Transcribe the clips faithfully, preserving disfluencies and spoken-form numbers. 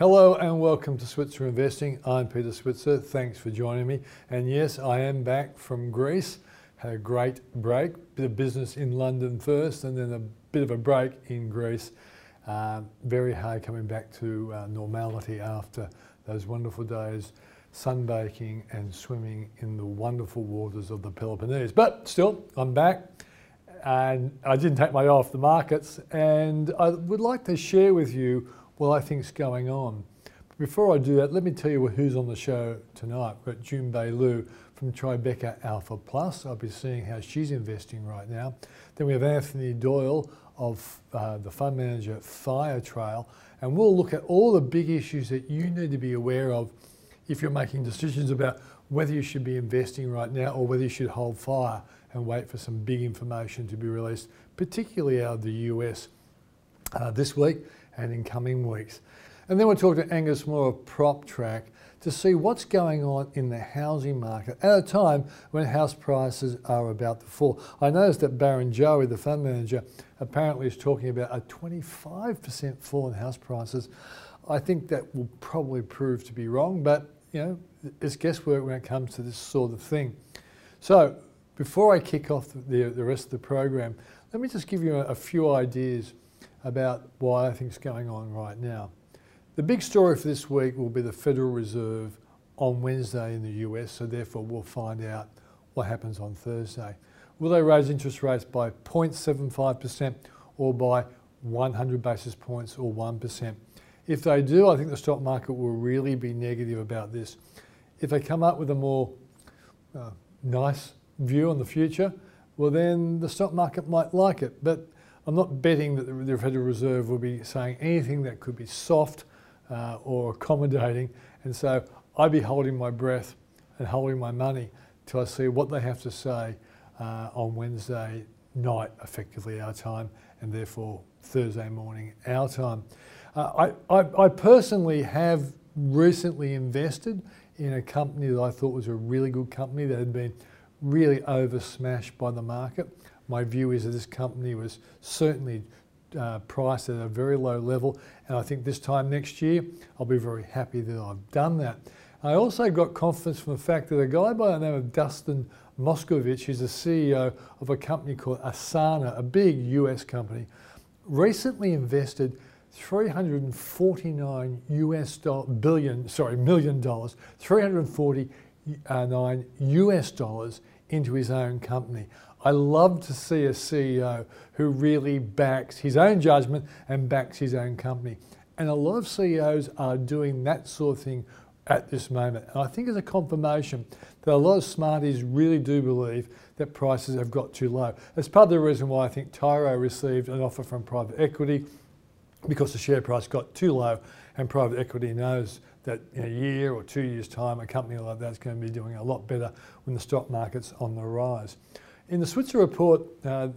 Hello and welcome to Switzer Investing. I'm Peter Switzer. Thanks for joining me. And yes, I am back from Greece. Had a great break, bit of business in London first and then a bit of a break in Greece. Uh, very hard coming back to uh, normality after those wonderful days, sunbaking and swimming in the wonderful waters of the Peloponnese. But still, I'm back and I didn't take my eye off the markets, and I would like to share with you what I think's going on. But before I do that, let me tell you who's on the show tonight. We've got Jun Bei Liu from Tribeca Alpha Plus. I'll be seeing how she's investing right now. Then we have Anthony Doyle of uh, the fund manager Firetrail, and we'll look at all the big issues that you need to be aware of if you're making decisions about whether you should be investing right now or whether you should hold fire and wait for some big information to be released, particularly out of the U S uh, this week and in coming weeks. And then we'll talk to Angus Moore of PropTrack to see what's going on in the housing market at a time when house prices are about to fall. I noticed that Baron Joey, the fund manager, apparently is talking about a twenty-five percent fall in house prices. I think that will probably prove to be wrong, but you know, it's guesswork when it comes to this sort of thing. So before I kick off the, the rest of the program, let me just give you a, a few ideas about why I think is going on right now. The big story for this week will be the Federal Reserve on Wednesday in the U S, so therefore we'll find out what happens on Thursday. Will they raise interest rates by zero point seven five percent or by one hundred basis points or one percent? If they do, I think the stock market will really be negative about this. If they come up with a more uh, nice view on the future, well then the stock market might like it. But I'm not betting that the Federal Reserve will be saying anything that could be soft uh, or accommodating. And so I'd be holding my breath and holding my money till I see what they have to say uh, on Wednesday night, effectively our time, and therefore Thursday morning our time. Uh, I, I, I personally have recently invested in a company that I thought was a really good company that had been really over smashed by the market. My view is that this company was certainly uh, priced at a very low level, and I think this time next year I'll be very happy that I've done that. I also got confidence from the fact that a guy by the name of Dustin Moskovitz, who's the C E O of a company called Asana, a big U S company, recently invested three hundred forty-nine U S dollar billion, sorry, million dollars, three hundred forty-nine U S dollars into his own company. I love to see a C E O who really backs his own judgment and backs his own company. And a lot of C E Os are doing that sort of thing at this moment. And I think it's a confirmation that a lot of smarties really do believe that prices have got too low. That's part of the reason why I think Tyro received an offer from private equity, because the share price got too low, and private equity knows that in a year or two years' time, a company like that's going to be doing a lot better when the stock market's on the rise. In the Switzer report, uh,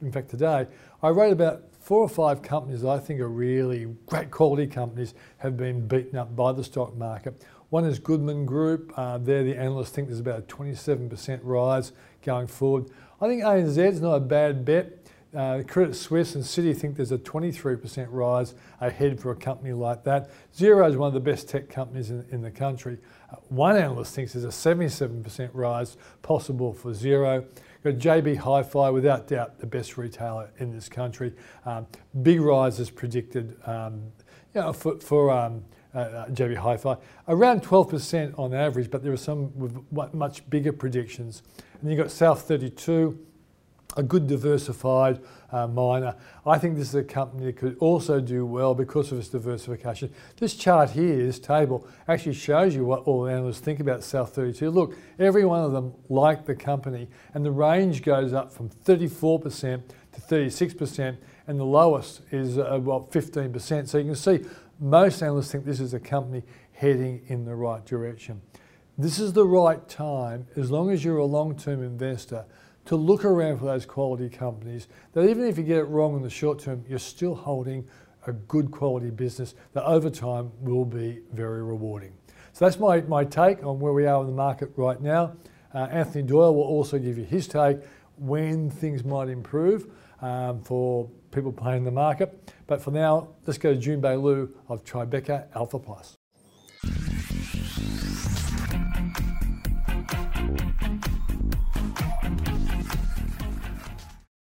in fact today, I wrote about four or five companies that I think are really great quality companies have been beaten up by the stock market. One is Goodman Group. Uh, there the analysts think there's about a twenty-seven percent rise going forward. I think A N Z's not a bad bet. Uh, Credit Suisse and Citi think there's a twenty-three percent rise ahead for a company like that. Xero is one of the best tech companies in, in the country. Uh, one analyst thinks there's a seventy-seven percent rise possible for Xero. J B Hi-Fi, without doubt the best retailer in this country. Um, big rise is predicted um, you know, for, for um, uh, uh, J B Hi-Fi, around twelve percent on average, but there are some with much bigger predictions. And you've got South thirty-two, a good diversified uh, miner. I think this is a company that could also do well because of its diversification. This chart here, this table, actually shows you what all analysts think about South thirty-two. Look, every one of them like the company, and the range goes up from thirty-four percent to thirty-six percent, and the lowest is uh, well, fifteen percent. So you can see most analysts think this is a company heading in the right direction. This is the right time, as long as you're a long-term investor, to look around for those quality companies that even if you get it wrong in the short term, you're still holding a good quality business that over time will be very rewarding. So that's my, my take on where we are in the market right now. Uh, Anthony Doyle will also give you his take when things might improve um, for people playing the market. But for now, let's go to Jun Bei Liu of Tribeca Alpha Plus.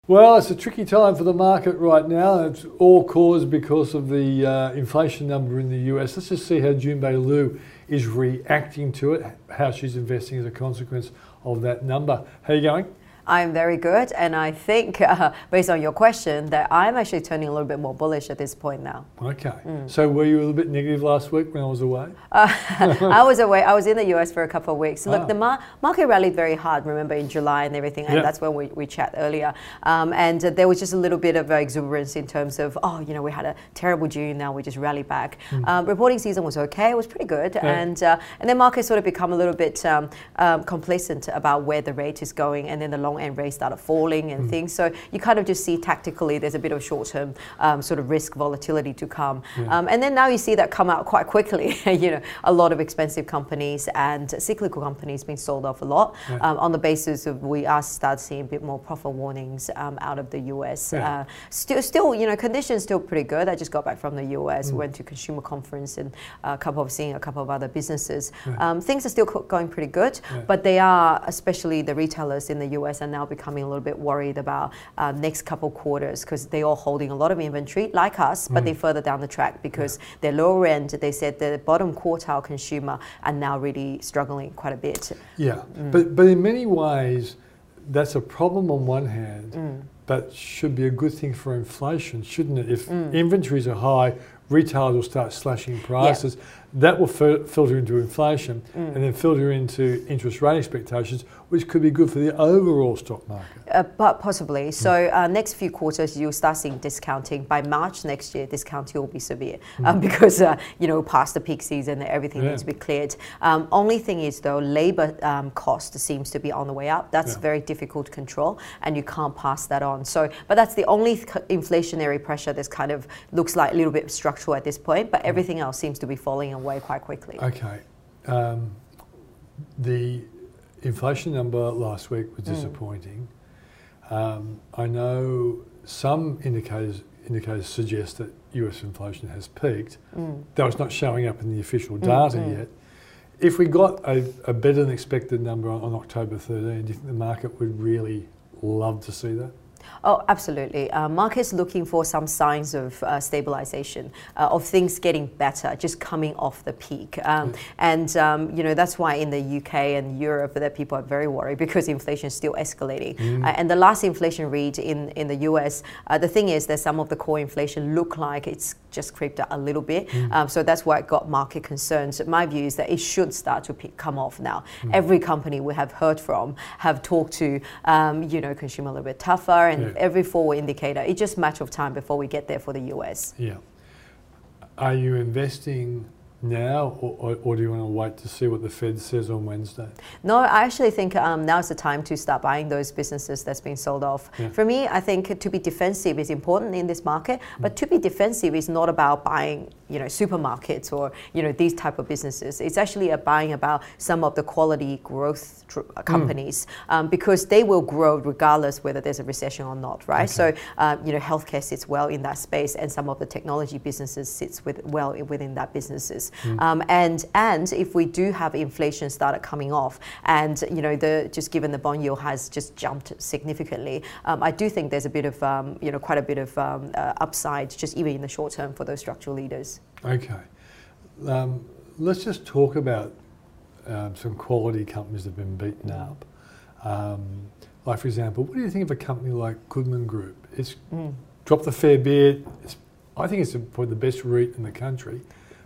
Well, it's a tricky time for the market right now. It's all caused because of the uh, inflation number in the U S. Let's just see how Jun Bei Liu is reacting to it, how she's investing as a consequence of that number. How are you going? I'm very good, and I think, uh, based on your question, that I'm actually turning a little bit more bullish at this point now. Okay. Mm. So were you a little bit negative last week when I was away? Uh, I was away. I was in the U S for a couple of weeks. Look, ah. the mar market rallied very hard, remember, in July and everything, and yep. that's when we, we chat earlier. Um, and uh, there was just a little bit of uh, exuberance in terms of, oh, you know, we had a terrible June, now we just rally back. Mm. Um, reporting season was okay. It was pretty good. Yeah. And, uh, and then markets sort of become a little bit um, um, complacent about where the rate is going, and then the long and rates started falling and mm. things. So you kind of just see tactically there's a bit of short-term um, sort of risk volatility to come. Yeah. Um, and then now you see that come out quite quickly. You know, a lot of expensive companies and cyclical companies being sold off a lot yeah. um, on the basis of we are start seeing a bit more profit warnings um, out of the U S. Yeah. Uh, still, still, you know, conditions still pretty good. I just got back from the U S, mm. went to consumer conference and a couple of seeing a couple of other businesses. Yeah. Um, things are still going pretty good, yeah. but they are, especially the retailers in the U S, are now becoming a little bit worried about uh, next couple quarters, because they're all holding a lot of inventory like us, but mm. they're further down the track because yeah. they're lower end. They said the bottom quartile consumer are now really struggling quite a bit. Yeah, mm. but, but in many ways, that's a problem on one hand, mm. but should be a good thing for inflation, shouldn't it? If mm. inventories are high, retailers will start slashing prices. Yeah. That will filter into inflation mm. and then filter into interest rate expectations, which could be good for the overall stock market. Uh, but possibly. Mm. So uh, next few quarters, you'll start seeing discounting. By March next year, discounting will be severe mm. um, because, uh, you know, past the peak season, everything yeah. needs to be cleared. Um, only thing is, though, labour um, cost seems to be on the way up. That's yeah. very difficult to control, and you can't pass that on. So, but that's the only th inflationary pressure that's kind of looks like a little bit structural at this point, but mm. everything else seems to be falling away way quite quickly. Okay. Um, the inflation number last week was disappointing. Mm. Um, I know some indicators indicators suggest that U S inflation has peaked, mm. though it's not showing up in the official data mm-hmm. yet. If we got a, a better than expected number on, on October thirteenth, do you think the market would really love to see that? Oh, absolutely. Uh, markets looking for some signs of uh, stabilization, uh, of things getting better, just coming off the peak. Um, mm. And, um, you know, that's why in the U K and Europe that people are very worried because inflation is still escalating. Mm. Uh, and the last inflation read in, in the U S, uh, the thing is that some of the core inflation look like it's just creeped up a little bit. Mm. Um, so that's why it got market concerns. My view is that it should start to pick, come off now. Mm. Every company we have heard from have talked to, um, you know, consumer a little bit tougher. And yeah. every forward indicator, it's just a matter of time before we get there for the U S. Yeah. Are you investing now, or, or, or do you want to wait to see what the Fed says on Wednesday? No, I actually think um, now's the time to start buying those businesses that's been sold off. Yeah. For me, I think to be defensive is important in this market, but mm. to be defensive is not about buying, you know, supermarkets or, you know, these type of businesses. It's actually a buying about some of the quality growth tr companies mm. um, because they will grow regardless whether there's a recession or not, right? Okay. So, uh, you know, healthcare sits well in that space, and some of the technology businesses sits with well within that businesses. Mm. Um, and and if we do have inflation started coming off, and you know, the just given the bond yield has just jumped significantly, um, I do think there's a bit of um, you know, quite a bit of um, uh, upside just even in the short term for those structural leaders. Okay, um, let's just talk about um, some quality companies that have been beaten up. Um, like, for example, what do you think of a company like Goodman Group? It's mm. dropped a fair bit. It's, I think it's probably the best REIT in the country.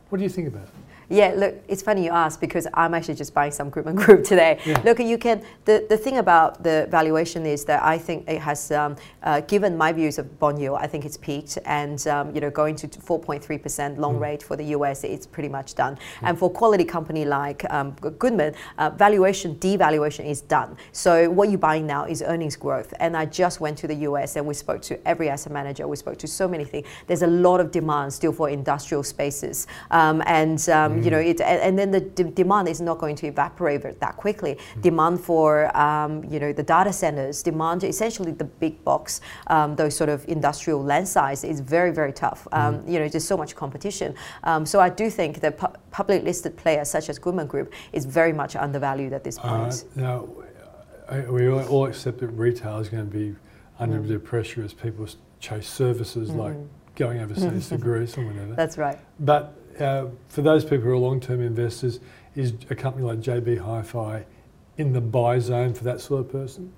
What do you think about it? Yeah, look, it's funny you ask because I'm actually just buying some Goodman Group today. Yeah. Look, you can. The, the thing about the valuation is that I think it has, um, uh, given my views of bond yield, I think it's peaked, and um, you know, going to four point three percent long mm. rate for the U S, it's pretty much done. Mm. And for a quality company like um, Goodman, uh, valuation devaluation is done. So what you're buying now is earnings growth. And I just went to the U S and we spoke to every asset manager. We spoke to so many things. There's a lot of demand still for industrial spaces. Um, um, and um, mm. you know, it, and, and then the d- demand is not going to evaporate that quickly. Mm. Demand for um, you know, the data centers, demand essentially the big box, um, those sort of industrial land size is very very tough. Um, mm. You know, there's so much competition. Um, so I do think that pu- public listed players such as Goodman Group is very much undervalued at this point. Uh, now, I, we all, all accept that retail is going to be under mm. pressure as people chase services mm. like going overseas to Greece or whatever. That's right. But uh, for those people who are long-term investors, is a company like J B Hi-Fi in the buy zone for that sort of person?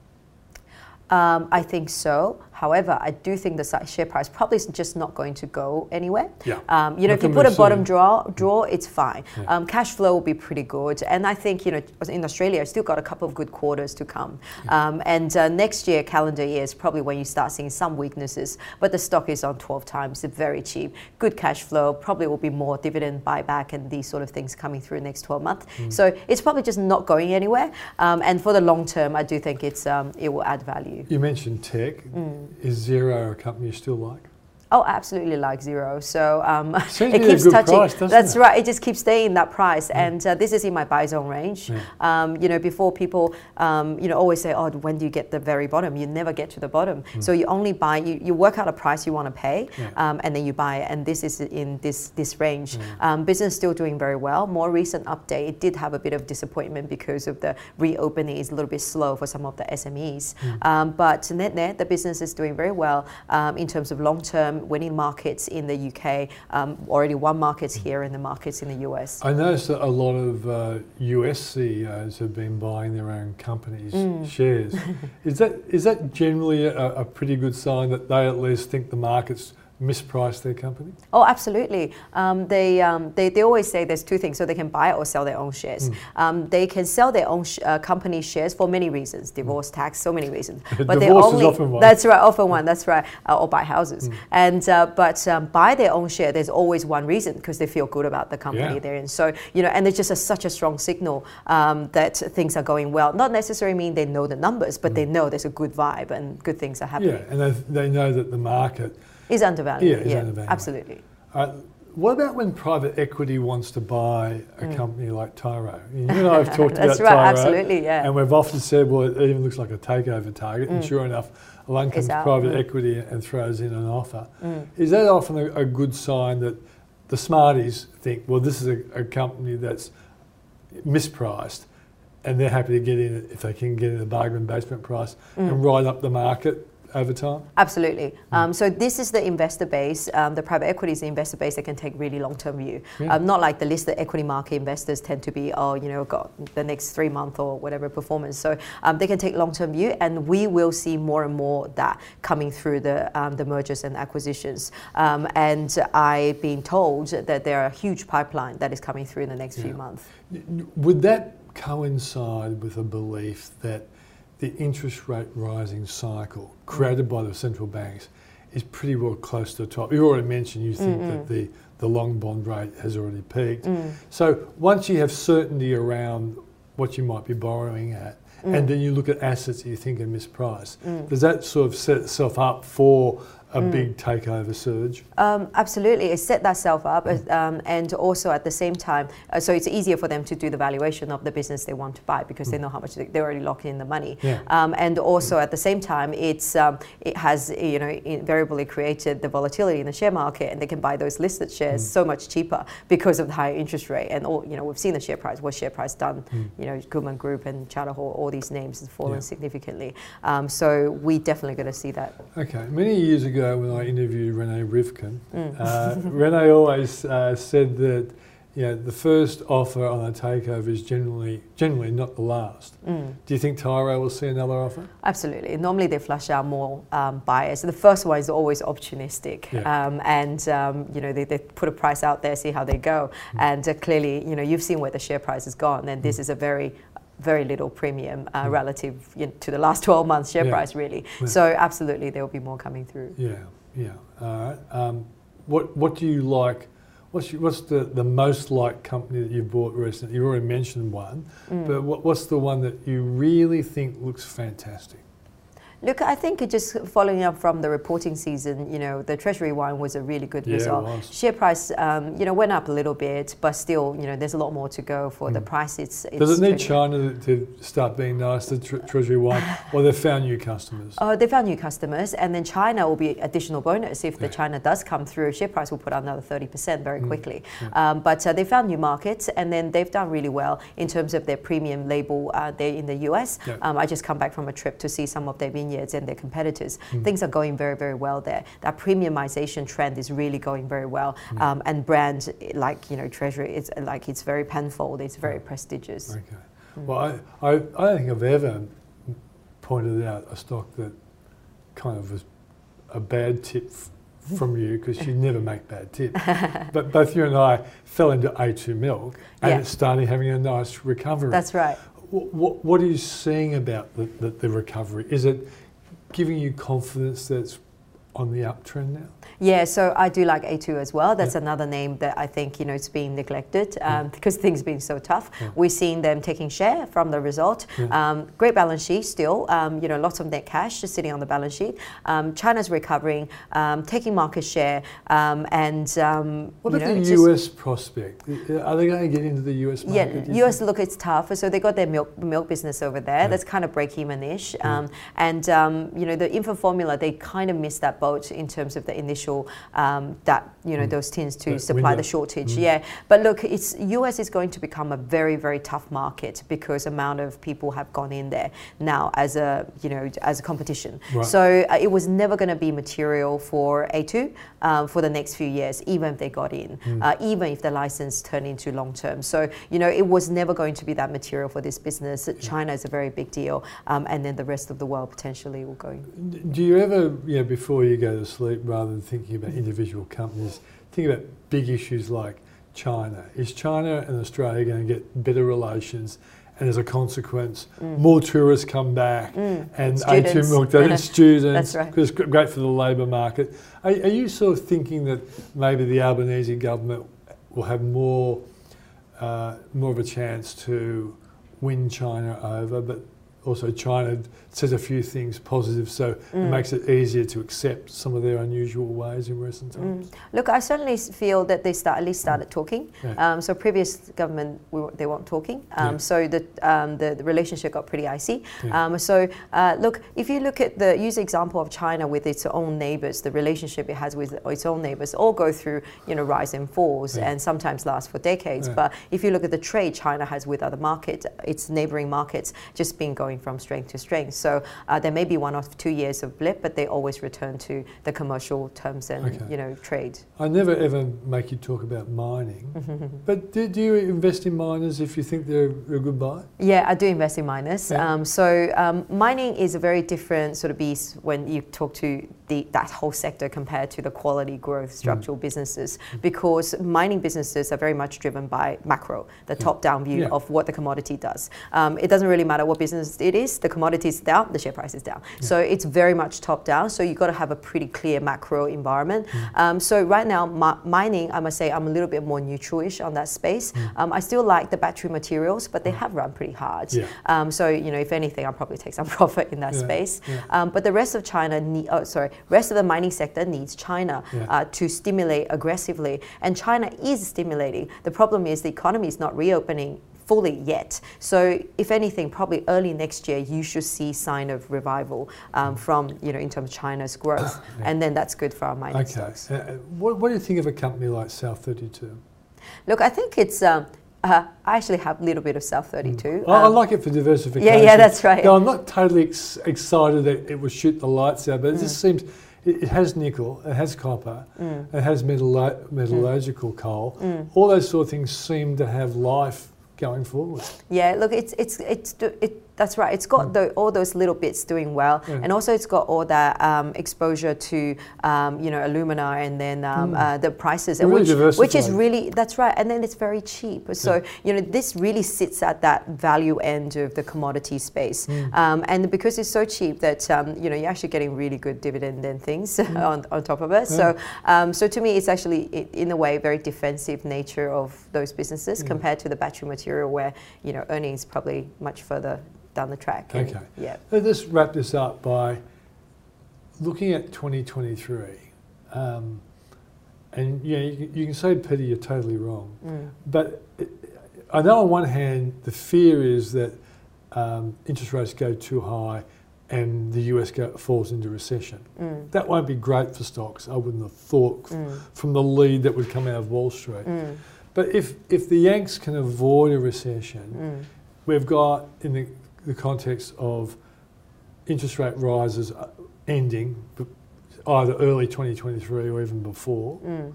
Um, I think so. However, I do think the share price probably is just not going to go anywhere. Yeah. Um, you know, if you put a bottom draw, draw, it's fine. Yeah. Um, cash flow will be pretty good. And I think, you know, in Australia, it's still got a couple of good quarters to come. Yeah. Um, and uh, next year, calendar year, is probably when you start seeing some weaknesses. But the stock is on twelve times. It's very cheap. Good cash flow. Probably will be more dividend buyback and these sort of things coming through next twelve months. Mm. So it's probably just not going anywhere. Um, and for the long term, I do think it's um, it will add value. You mentioned tech. Mm. Is Xero a company you still like? Oh, absolutely like Xero. So um, it, it keeps touching. Price, That's it? right. It just keeps staying in that price, mm. and uh, this is in my buy zone range. Yeah. Um, you know, before people, um, you know, always say, "Oh, when do you get the very bottom?" You never get to the bottom. Mm. So you only buy. You, you work out a price you want to pay, yeah. um, and then you buy it. And this is in this this range. Mm. Um, business still doing very well. More recent update, it did have a bit of disappointment because of the reopening is a little bit slow for some of the S M Es. Mm. Um, but net net, the business is doing very well um, in terms of long term. Winning markets in the U K, um, already won markets here and the markets in the U S. I noticed that a lot of uh, U S C E Os have been buying their own companies' mm. shares. Is that is that generally a, a pretty good sign that they at least think the market's misprice their company? Oh, absolutely. Um, they, um, they they always say there's two things, so they can buy or sell their own shares. Mm. Um, they can sell their own sh- uh, company shares for many reasons, divorce, mm. tax, so many reasons. But divorce they only, is often one. That's right, often one, that's right, uh, or buy houses. Mm. And uh, But um, buy their own share, there's always one reason, because they feel good about the company yeah. they're in. So, you know, and it's just a, such a strong signal um, that things are going well. Not necessarily mean they know the numbers, but mm. they know there's a good vibe and good things are happening. Yeah, and they, they know that the market is undervalued. Yeah, is yeah undervalued. Absolutely. Uh, what about when private equity wants to buy a mm. company like Tyro? You and I have talked That's about right, Tyro. Absolutely, yeah. And we've often said, well, it even looks like a takeover target. Mm. And sure enough, along comes private mm. equity and throws in an offer. Mm. Is that often a, a good sign that the smarties think, well, this is a, a company that's mispriced and they're happy to get in if they can get in a bargain basement price mm. and ride up the market over time? Absolutely. Mm. Um, so this is the investor base, um, the private equity is the investor base that can take really long-term view. Yeah. Um, not like the listed equity market investors tend to be, oh, you know, got the next three month or whatever performance. So um, they can take long-term view, and we will see more and more that coming through the um, the mergers and acquisitions. Um, and I've been told that there are a huge pipeline that is coming through in the next yeah. few months. Would that coincide with a belief that the interest rate rising cycle created by the central banks is pretty well close to the top? You already mentioned you think mm-hmm. that the, the long bond rate has already peaked. Mm. So once you have certainty around what you might be borrowing at, mm. and then you look at assets that you think are mispriced, mm. does that sort of set itself up for a mm. big takeover surge? Um, absolutely, it set that self up mm. um, and also at the same time, uh, so it's easier for them to do the valuation of the business they want to buy because mm. they know how much, they, they're already locked in the money. Yeah. Um, and also mm. at the same time, it's um, it has, you know, invariably created the volatility in the share market, and they can buy those listed shares mm. so much cheaper because of the higher interest rate. And all, you know, we've seen the share price, what share price done, mm. you know, Goodman Group and Charterhall, all these names have fallen yeah. significantly. Um, so we definitely going to see that. Okay, many years ago, when I interviewed Rene Rivkin, mm. uh, Rene always uh, said that, you know, the first offer on a takeover is generally generally not the last. Mm. Do you think Tyro will see another offer? Absolutely. Normally they flush out more um, buyers. So the first one is always opportunistic, yeah. um, and um, you know, they, they put a price out there, see how they go, mm. and uh, clearly, you know, you've seen where the share price has gone, and this mm. is a very very little premium uh, mm. relative, you know, to the last twelve months share yeah. price, really. Yeah. So absolutely, there will be more coming through. Yeah, yeah. All right. Um, what What do you like? What's your, What's the, the most liked company that you've bought recently? You already mentioned one, mm. but what, what's the one that you really think looks fantastic? Look, I think it just following up from the reporting season, you know, the Treasury Wine was a really good yeah, result. Share price, um, you know, went up a little bit, but still, you know, there's a lot more to go for mm. the price. It's, it's Does it need China to start being nice to tre Treasury Wine, or they found new customers? Oh, uh, they found new customers, and then China will be additional bonus if yeah. the China does come through. Share price will put up another thirty percent very mm. quickly. Mm. Um, but uh, they found new markets, and then they've done really well in terms of their premium label. Uh, they're in the U S. Yeah. Um, I just come back from a trip to see some of their vineyards and their competitors. Mm. Things are going very, very well there. That premiumization trend is really going very well. Mm. Um, and brand, like, you know, Treasury, it's like it's very Penfold, it's very yeah. prestigious. Okay. Mm. Well, I, I, I don't think I've ever pointed out a stock that kind of was a bad tip from you, because you never make bad tips. But both you and I fell into A two Milk, and yeah. it's starting having a nice recovery. That's right. What, what are you seeing about the, the, the recovery? Is it giving you confidence that it's on the uptrend now? Yeah, so I do like A two as well. That's yeah. another name that I think, you know, it's being neglected um, yeah. because things have been so tough. Yeah. We're seeing them taking share from the result. Yeah. Um, great balance sheet still, um, you know, lots of net cash just sitting on the balance sheet. Um, China's recovering, um, taking market share, um, and um, what about the U S prospect? Are they going to get into the U S market? Yeah, U S look, it's tough. So they got their milk milk business over there. Yeah. That's kind of break even ish, yeah. um, and um, you know, the infant formula, they kind of missed that boat in terms of the initial um, that you know mm. those tins to that supply window. The shortage. Mm. Yeah, but look, it's U S is going to become a very very tough market because amount of people have gone in there now as a you know as a competition. Right. So uh, it was never going to be material for A two um, for the next few years, even if they got in, mm. uh, even if the license turned into long term. So you know it was never going to be that material for this business. Yeah. China is a very big deal, um, and then the rest of the world potentially will go in. Do you ever yeah before you You go to sleep, rather than thinking about individual companies, think about big issues like China. Is China and Australia going to get better relations, and as a consequence, mm. more tourists come back mm. and students. A two Milk, that is students, because right. it's great for the labour market. Are, are you sort of thinking that maybe the Albanese government will have more, uh, more of a chance to win China over, but also China says a few things positive, so mm. it makes it easier to accept some of their unusual ways in recent times? Mm. Look, I certainly feel that they start, at least started talking. Yeah. Um, so previous government, we, they weren't talking. Um, yeah. So the, um, the, the relationship got pretty icy. Yeah. Um, so uh, look, if you look at the use example of China with its own neighbours, the relationship it has with its own neighbours all go through you know, rise and falls yeah. and sometimes last for decades. Yeah. But if you look at the trade China has with other markets, its neighbouring markets just been going from strength to strength. So uh, there may be one or two years of blip, but they always return to the commercial terms and okay. you know trade. I never ever make you talk about mining, but do, do you invest in miners if you think they're a good buy? Yeah, I do invest in miners. Yeah. Um, so um, mining is a very different sort of beast when you talk to the, that whole sector compared to the quality growth structural mm. businesses, because mining businesses are very much driven by macro, the yeah. top-down view yeah. of what the commodity does. Um, it doesn't really matter what business it is, the commodity is down, the share price is down. Yeah. So it's very much top down, so you've got to have a pretty clear macro environment. Mm. Um, so right now, my, mining, I must say, I'm a little bit more neutral-ish on that space. Mm. Um, I still like the battery materials, but they have run pretty hard. Yeah. Um, so, you know, if anything, I'll probably take some profit in that yeah. space. Yeah. Um, but the rest of China, need, oh, sorry, rest of the mining sector needs China yeah. uh, to stimulate aggressively. And China is stimulating. The problem is the economy is not reopening fully yet. So if anything, probably early next year, you should see sign of revival um, from, you know, in terms of China's growth. Yeah. And then that's good for our mining okay. stocks. Uh, what, what do you think of a company like South thirty-two? Look, I think it's... Um, Uh, I actually have a little bit of South thirty-two. Mm. I, um, I like it for diversification. Yeah, yeah, that's right. Now, I'm not totally ex excited that it will shoot the lights out, but mm. it just seems it, it has nickel, it has copper, mm. it has metal metallurgical mm. coal. Mm. All those sort of things seem to have life going forward. Yeah, look, it's it's it's it. That's right. It's got the, all those little bits doing well, yeah. and also it's got all that um, exposure to um, you know alumina and then um, mm. uh, the prices, and really which, which is really that's right. And then it's very cheap. So yeah. you know this really sits at that value end of the commodity space, mm. um, and because it's so cheap that um, you know you're actually getting really good dividend and things mm. on, on top of it. Yeah. So um, so to me, it's actually in a way very defensive nature of those businesses mm. compared to the battery material where you know earnings probably much further down the track. Okay. And, yeah. Let's just wrap this up by looking at twenty twenty-three. Um, and yeah, you, you can say, Peter, you're totally wrong. Mm. But it, I know on one hand, the fear is that um, interest rates go too high and the U S go, falls into recession. Mm. That won't be great for stocks, I wouldn't have thought, mm. from the lead that would come out of Wall Street. Mm. But if, if the Yanks can avoid a recession, mm. we've got, in the, the context of interest rate rises ending, either early twenty twenty-three or even before, mm.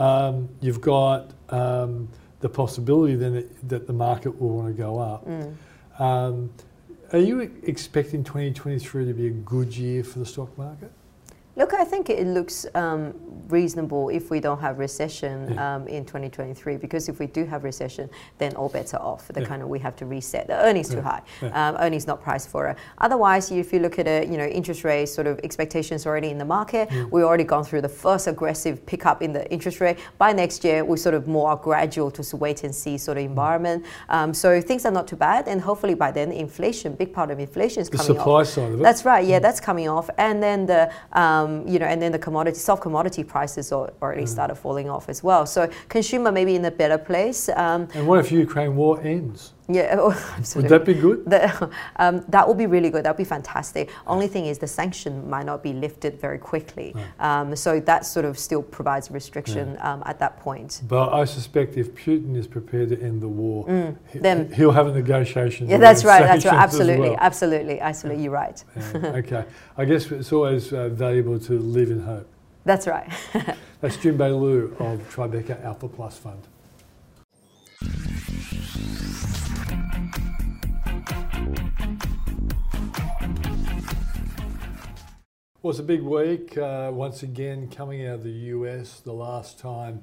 um, you've got um, the possibility then that, that the market will want to go up. Mm. Um, Are you expecting twenty twenty-three to be a good year for the stock market? Look, I think it looks um, reasonable if we don't have recession yeah. um, in twenty twenty-three, because if we do have recession, then all bets are off. The yeah. kind of we have to reset. The earnings yeah. too high. Yeah. Um, earnings not priced for it. Otherwise, if you look at it, you know, interest rates sort of expectations already in the market. Yeah. We've already gone through the first aggressive pickup in the interest rate. By next year, we're sort of more gradual to wait and see sort of environment. Um, so things are not too bad, and hopefully by then, inflation, big part of inflation is the coming off. The supply side of it. That's right. Yeah, yeah, that's coming off, and then the um, you know, and then the commodity, soft commodity prices are already mm. started falling off as well. So consumer maybe in a better place. Um, and what if Ukraine war ends? Yeah, oh, absolutely. Would that be good? The, um, that would be really good. That would be fantastic. Yeah. Only thing is the sanction might not be lifted very quickly. Yeah. Um, so that sort of still provides restriction yeah. um, at that point. But I suspect if Putin is prepared to end the war, mm. he, then he'll have a negotiation. Yeah, that's right. That's right. Absolutely. Well. Absolutely. Absolutely. Yeah. You're right. Yeah. Okay. I guess it's always uh, valuable to live in hope. That's right. That's Jun Bei Liu of Tribeca Alpha Plus Fund. Well, it's a big week, uh, once again, coming out of the U S. The last time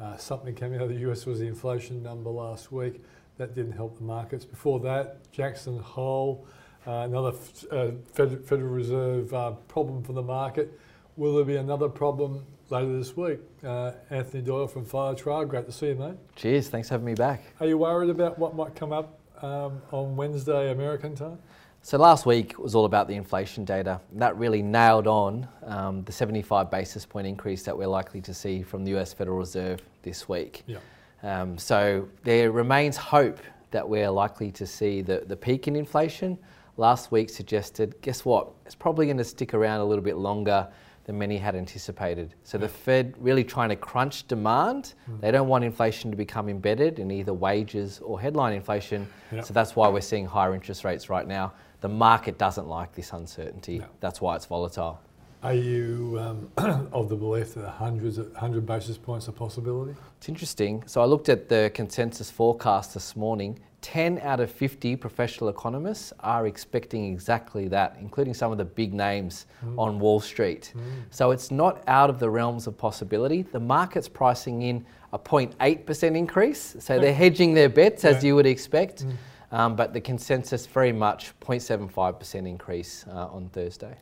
uh, something came out of the U S was the inflation number last week. That didn't help the markets. Before that, Jackson Hole, uh, another f uh, Federal Reserve uh, problem for the market. Will there be another problem later this week? Uh, Anthony Doyle from Firetrail, great to see you, mate. Cheers, thanks for having me back. Are you worried about what might come up um, on Wednesday American time? So last week was all about the inflation data. That really nailed on um, the seventy-five basis point increase that we're likely to see from the U S Federal Reserve this week. Yeah. Um, so there remains hope that we're likely to see the, the peak in inflation. Last week suggested, guess what? It's probably going to stick around a little bit longer than many had anticipated. So yeah. the Fed really trying to crunch demand. Mm. They don't want inflation to become embedded in either wages or headline inflation. Yeah. So that's why we're seeing higher interest rates right now. The market doesn't like this uncertainty. No. That's why it's volatile. Are you um, of the belief that hundreds, one hundred basis points are a possibility? It's interesting. So I looked at the consensus forecast this morning. ten out of fifty professional economists are expecting exactly that, including some of the big names mm. on Wall Street. Mm. So it's not out of the realms of possibility. The market's pricing in a zero point eight percent increase. So they're hedging their bets, yeah. as you would expect. Mm. Um, but the consensus very much zero point seven five percent increase uh, on Thursday.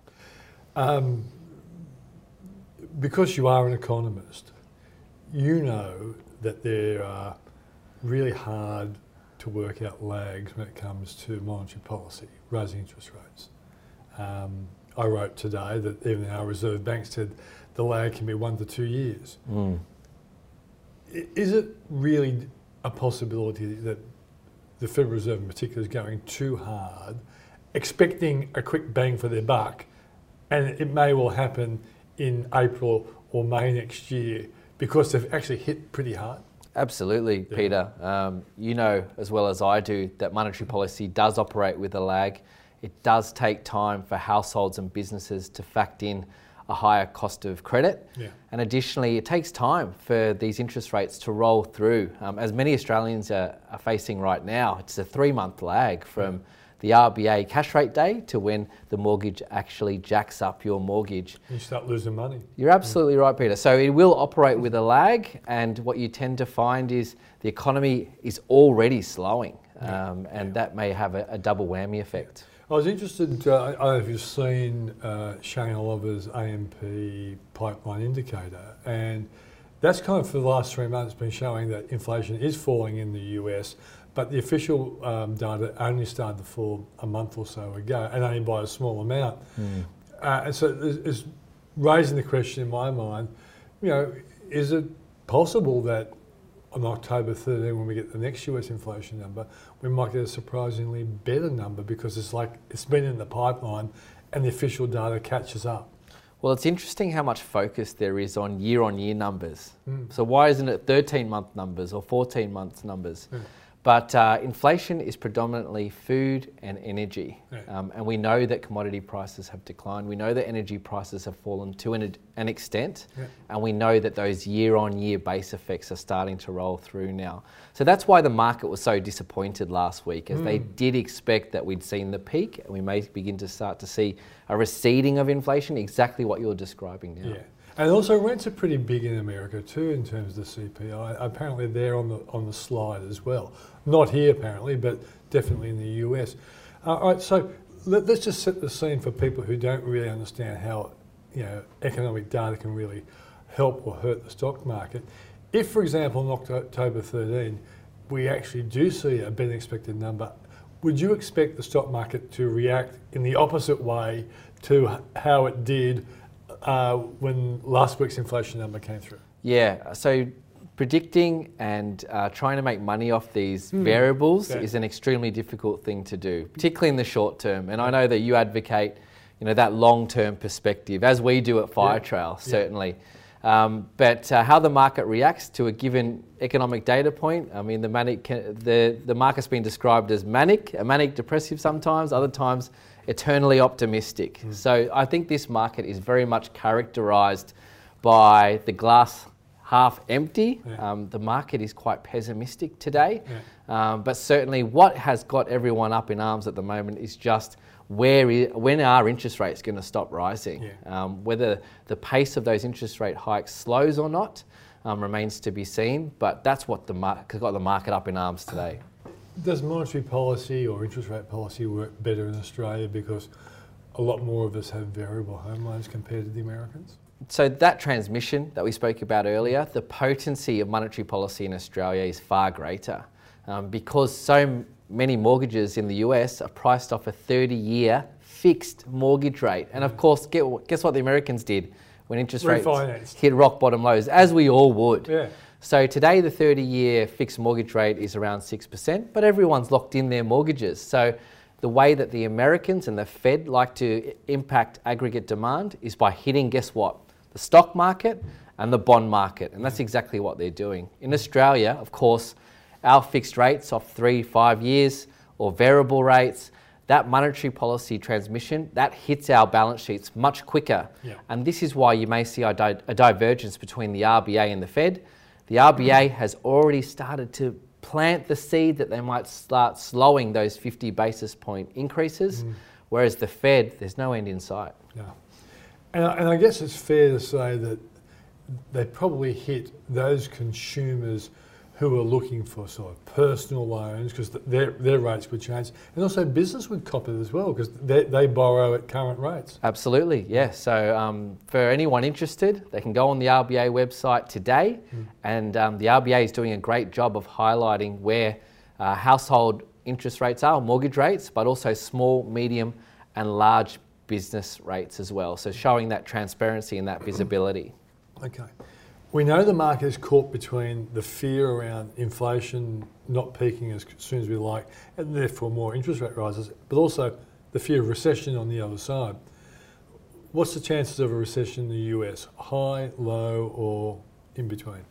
Um, because you are an economist, you know that there are really hard to work out lags when it comes to monetary policy, raising interest rates. Um, I wrote today that even our Reserve Bank said the lag can be one to two years. Mm. Is it really a possibility that the Federal Reserve in particular is going too hard, expecting a quick bang for their buck, and it may well happen in April or May next year because they've actually hit pretty hard? Absolutely, yeah. Peter. Um, you know as well as I do that monetary policy does operate with a lag. It does take time for households and businesses to factor in a higher cost of credit. Yeah. And additionally, it takes time for these interest rates to roll through. Um, as many Australians are, are facing right now, it's a three-month lag from yeah. the R B A cash rate day to when the mortgage actually jacks up your mortgage. You start losing money. You're absolutely right, Peter. So it will operate with a lag, and what you tend to find is the economy is already slowing, um, yeah. and yeah. that may have a, a double whammy effect. I was interested, uh, I don't know if you've seen uh, Shane Oliver's A M P pipeline indicator, and That's kind of for the last three months been showing that inflation is falling in the U S, but the official um, data only started to fall a month or so ago, and only by a small amount. Mm. Uh, and so it's, it's raising the question in my mind, you know, is it possible that on October thirteenth, when we get the next U S inflation number, we might get a surprisingly better number because it's like it's been in the pipeline and the official data catches up? Well, it's interesting how much focus there is on year-on-year numbers. Mm. So why isn't it thirteen-month numbers or fourteen-month numbers? Mm. But uh, inflation is predominantly food and energy. Yeah. Um, and we know that commodity prices have declined. We know that energy prices have fallen to an, an extent. Yeah. And we know that those year-on-year base effects are starting to roll through now. So that's why the market was so disappointed last week, as mm. they did expect that we'd seen the peak, and we may begin to start to see a receding of inflation, exactly what you're describing now. Yeah. And also rents are pretty big in America too in terms of the C P I. Apparently they're on the on the slide as well. Not here apparently, but definitely in the U S. Uh, all right, so let, let's just set the scene for people who don't really understand how, you know, economic data can really help or hurt the stock market. If, for example, on October thirteenth, we actually do see a better expected number, would you expect the stock market to react in the opposite way to how it did Uh, when last week's inflation number came through? Yeah, so predicting and uh, trying to make money off these mm. variables yeah. is an extremely difficult thing to do, particularly in the short term. And I know that you advocate, you know, that long-term perspective, as we do at Firetrail, yeah. certainly. Yeah. Um, but uh, how the market reacts to a given economic data point, I mean, the, manic, the, the market's been described as manic, manic depressive sometimes, other times eternally optimistic. Mm. So I think this market is very much characterised by the glass half empty. Yeah. Um, the market is quite pessimistic today. Yeah. Um, but certainly what has got everyone up in arms at the moment is just where is, when are interest rates going to stop rising? Yeah. Um, whether the pace of those interest rate hikes slows or not um, remains to be seen. But that's what the mar- got the market up in arms today. Does monetary policy or interest rate policy work better in Australia because a lot more of us have variable home loans compared to the Americans? So that transmission that we spoke about earlier, the potency of monetary policy in Australia is far greater um, because so many mortgages in the U S are priced off a thirty-year fixed mortgage rate. And of course, guess what the Americans did when interest rates hit rock bottom lows, as we all would. Yeah. So today the thirty-year fixed mortgage rate is around six percent, but everyone's locked in their mortgages. So the way that the Americans and the Fed like to impact aggregate demand is by hitting, guess what? The stock market and the bond market. And that's exactly what they're doing. In Australia, of course, our fixed rates of three, five years or variable rates, that monetary policy transmission, that hits our balance sheets much quicker. Yeah. And this is why you may see a, di- a divergence between the R B A and the Fed. The R B A has already started to plant the seed that they might start slowing those fifty basis point increases, mm. whereas the Fed, there's no end in sight. Yeah. And, and I guess it's fair to say that they probably hit those consumers who are looking for sort of personal loans because their, their rates would change. And also business would cop it as well because they, they borrow at current rates. Absolutely, yeah. So um, for anyone interested, they can go on the R B A website today mm. and um, the R B A is doing a great job of highlighting where uh, household interest rates are, mortgage rates, but also small, medium and large business rates as well. So showing that transparency and that visibility. Okay. We know the market is caught between the fear around inflation not peaking as soon as we like, and therefore more interest rate rises, but also the fear of recession on the other side. What's the chances of a recession in the U S? High, low, or in between?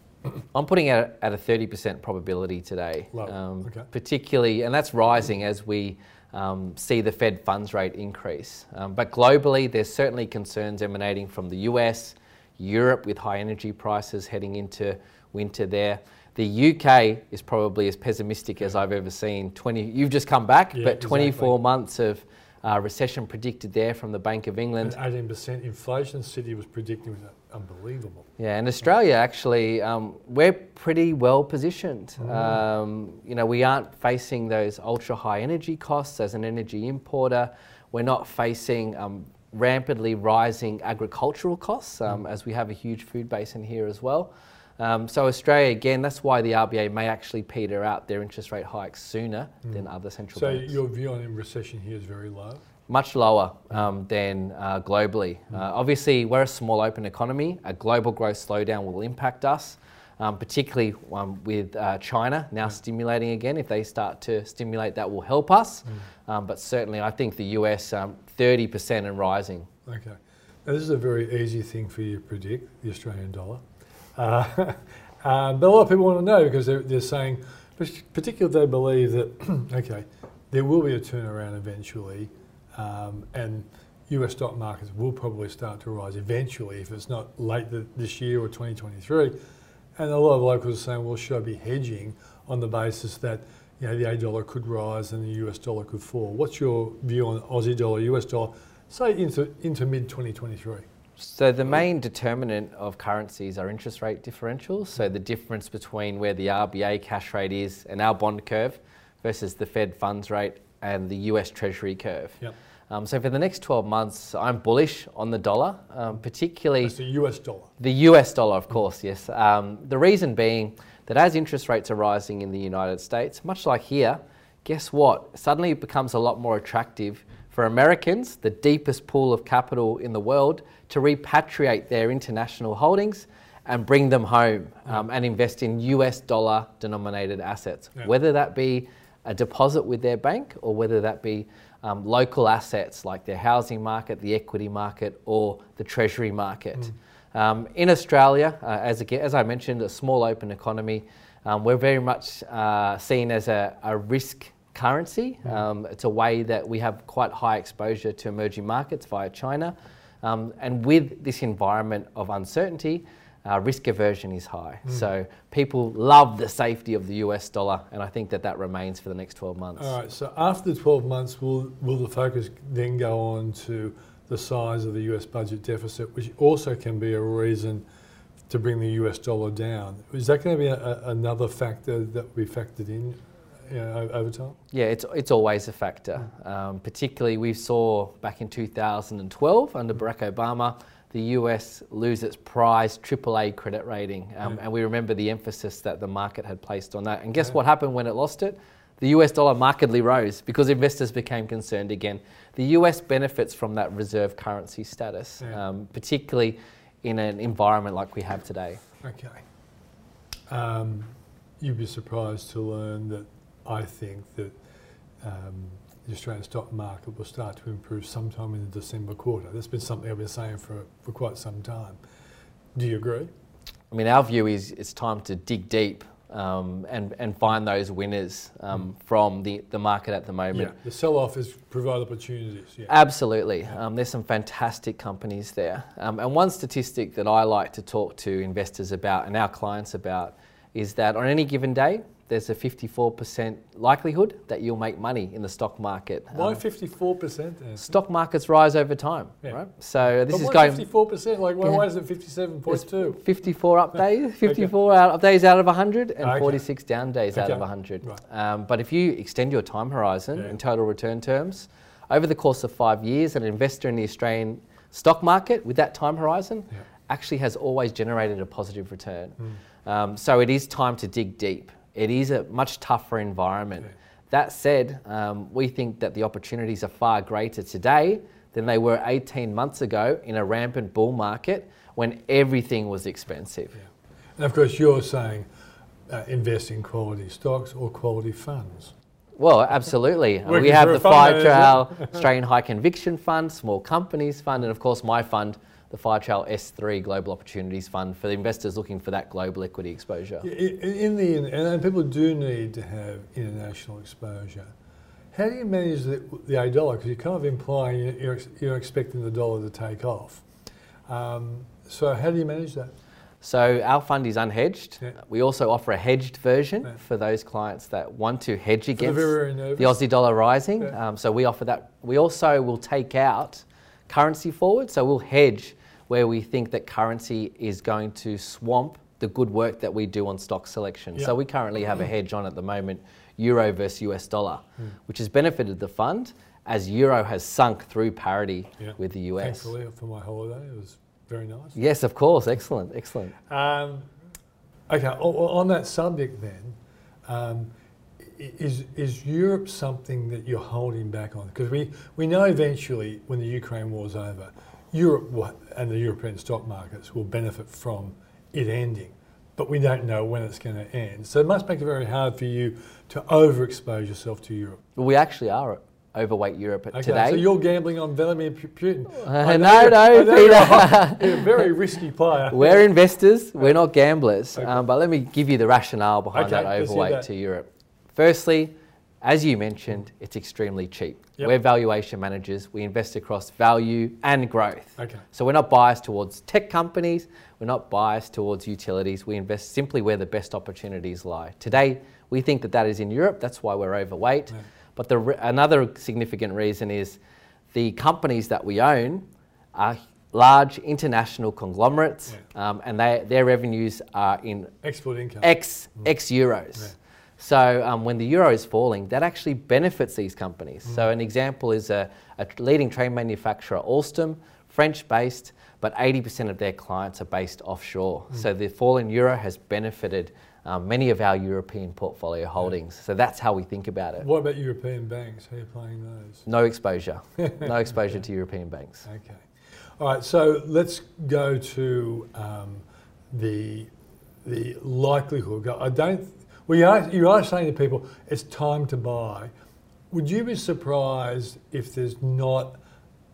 I'm putting it at, at a thirty percent probability today. Low. Um, okay. Particularly, and that's rising as we um, see the Fed funds rate increase. Um, but globally, there's certainly concerns emanating from the U S, Europe with high energy prices heading into winter there. The U K is probably as pessimistic yeah. as I've ever seen. twenty You've just come back, yeah, but twenty-four exactly. months of uh, recession predicted there from the Bank of England. And eighteen percent inflation, Citi was predicting was unbelievable. Yeah, and Australia actually, um, we're pretty well positioned. Mm. Um, you know, we aren't facing those ultra high energy costs as an energy importer. We're not facing um, rampantly rising agricultural costs um, mm. as we have a huge food basin here as well. Um, so Australia, again, that's why the R B A may actually peter out their interest rate hikes sooner mm. than other central so banks. So your view on recession here is very low? Much lower um, than uh, globally. Mm. Uh, obviously, we're a small open economy. A global growth slowdown will impact us, um, particularly um, with uh, China now mm. stimulating again. If they start to stimulate, that will help us. Mm. Um, but certainly, I think the U S, um, thirty percent and rising. Okay. Now, this is a very easy thing for you to predict, the Australian dollar. Uh, uh, but a lot of people want to know because they're, they're saying, particularly if they believe that, okay, there will be a turnaround eventually um, and U S stock markets will probably start to rise eventually if it's not late the, this year or twenty twenty-three. And a lot of locals are saying, well, should I be hedging on the basis that, you know, the A dollar could rise and the U S dollar could fall? What's your view on Aussie dollar, U S dollar, say into, into mid twenty twenty-three? So the main determinant of currencies are interest rate differentials. So the difference between where the R B A cash rate is and our bond curve versus the Fed funds rate and the U S Treasury curve. Yep. Um, so for the next twelve months, I'm bullish on the dollar, um, particularly... That's the U S dollar. The U S dollar, of course, yes. Um, the reason being that as interest rates are rising in the United States, much like here, guess what? Suddenly it becomes a lot more attractive for Americans, the deepest pool of capital in the world, to repatriate their international holdings and bring them home um, and invest in U S dollar denominated assets, yeah. whether that be a deposit with their bank or whether that be um, local assets like the housing market, the equity market or the treasury market. Mm. Um, in Australia, uh, as, a, as I mentioned, a small open economy, um, we're very much uh, seen as a, a risk currency. Um, it's a way that we have quite high exposure to emerging markets via China. Um, and with this environment of uncertainty, uh, risk aversion is high. Mm. So people love the safety of the U S dollar, and I think that that remains for the next twelve months. All right, so after the twelve months, will, will the focus then go on to the size of the U S budget deficit, which also can be a reason to bring the U S dollar down? Is that going to be a, a, another factor that we factored in? Yeah, over time? Yeah, it's, it's always a factor. Um, particularly we saw back in two thousand twelve under Barack Obama, the U S lose its prized triple A credit rating. Um, yeah. And we remember the emphasis that the market had placed on that. And guess yeah. what happened when it lost it? The U S dollar markedly rose because investors became concerned again. The U S benefits from that reserve currency status, yeah. um, particularly in an environment like we have today. Okay. Um, you'd be surprised to learn that I think that um, the Australian stock market will start to improve sometime in the December quarter. That's been something I've been saying for, for quite some time. Do you agree? I mean, our view is it's time to dig deep um, and, and find those winners um, mm. from the, the market at the moment. Yeah, the sell-off is provide opportunities. Yeah. Absolutely. Yeah. Um, there's some fantastic companies there. Um, and one statistic that I like to talk to investors about and our clients about is that on any given day, there's a fifty-four percent likelihood that you'll make money in the stock market. Why um, fifty-four percent? Stock markets rise over time, yeah. right? So this but is going fifty-four percent. Like, why, yeah. why is it fifty-seven point two? fifty-four up days, fifty-four okay. out of days out of one hundred, and okay. forty-six down days okay. out of one hundred. Right. Um, but if you extend your time horizon yeah. in total return terms, over the course of five years, an investor in the Australian stock market with that time horizon yeah. actually has always generated a positive return. Mm. Um, so it is time to dig deep. It is a much tougher environment. Yeah. That said, um, we think that the opportunities are far greater today than they were eighteen months ago in a rampant bull market when everything was expensive. Yeah. And of course, you're saying uh, invest in quality stocks or quality funds. Well, absolutely. We have the Firetrail Australian High Conviction Fund, Small Companies Fund, and of course my fund, the Firetrail S three Global Opportunities Fund for the investors looking for that global equity exposure. In the in, and people do need to have international exposure. How do you manage the, the A dollar? Because you're kind of implying you're, you're expecting the dollar to take off. Um, so how do you manage that? So our fund is unhedged. Yeah. We also offer a hedged version yeah. for those clients that want to hedge against very, very the Aussie dollar rising. Yeah. Um, so we offer that. We also will take out currency forward, so we'll hedge where we think that currency is going to swamp the good work that we do on stock selection. Yep. So we currently have a hedge on at the moment, Euro versus U S dollar, mm. which has benefited the fund as Euro has sunk through parity yep. with the U S. Thankfully for my holiday, it was very nice. Yes, of course, excellent, excellent. Um, Okay, on that subject then, um, is is Europe something that you're holding back on? Because we, we know eventually when the Ukraine war's over, Europe will, and the European stock markets will benefit from it ending, but we don't know when it's going to end. So it must make it very hard for you to overexpose yourself to Europe. Well, we actually are overweight Europe okay, today. So you're gambling on Vladimir Putin. Uh, no, no, Peter. You're a very risky player. We're investors, we're not gamblers. Okay. Um, but let me give you the rationale behind okay, that overweight that. to Europe. Firstly, as you mentioned, it's extremely cheap. Yep. We're valuation managers. We invest across value and growth. Okay. So we're not biased towards tech companies. We're not biased towards utilities. We invest simply where the best opportunities lie. Today, we think that that is in Europe. That's why we're overweight. Yeah. But the re- another significant reason is the companies that we own are large international conglomerates, yeah. um, and they, their revenues are in export income, ex, mm. ex euros. Yeah. So um, when the euro is falling, that actually benefits these companies. Mm. So an example is a, a leading train manufacturer, Alstom, French-based, but eighty percent of their clients are based offshore. Mm. So the fall in euro has benefited um, many of our European portfolio holdings. Yeah. So that's how we think about it. What about European banks? How are you playing those? No exposure. no exposure okay. to European banks. Okay. All right, so let's go to um, the, the likelihood. I don't... Well, you are, you are saying to people, it's time to buy. Would you be surprised if there's not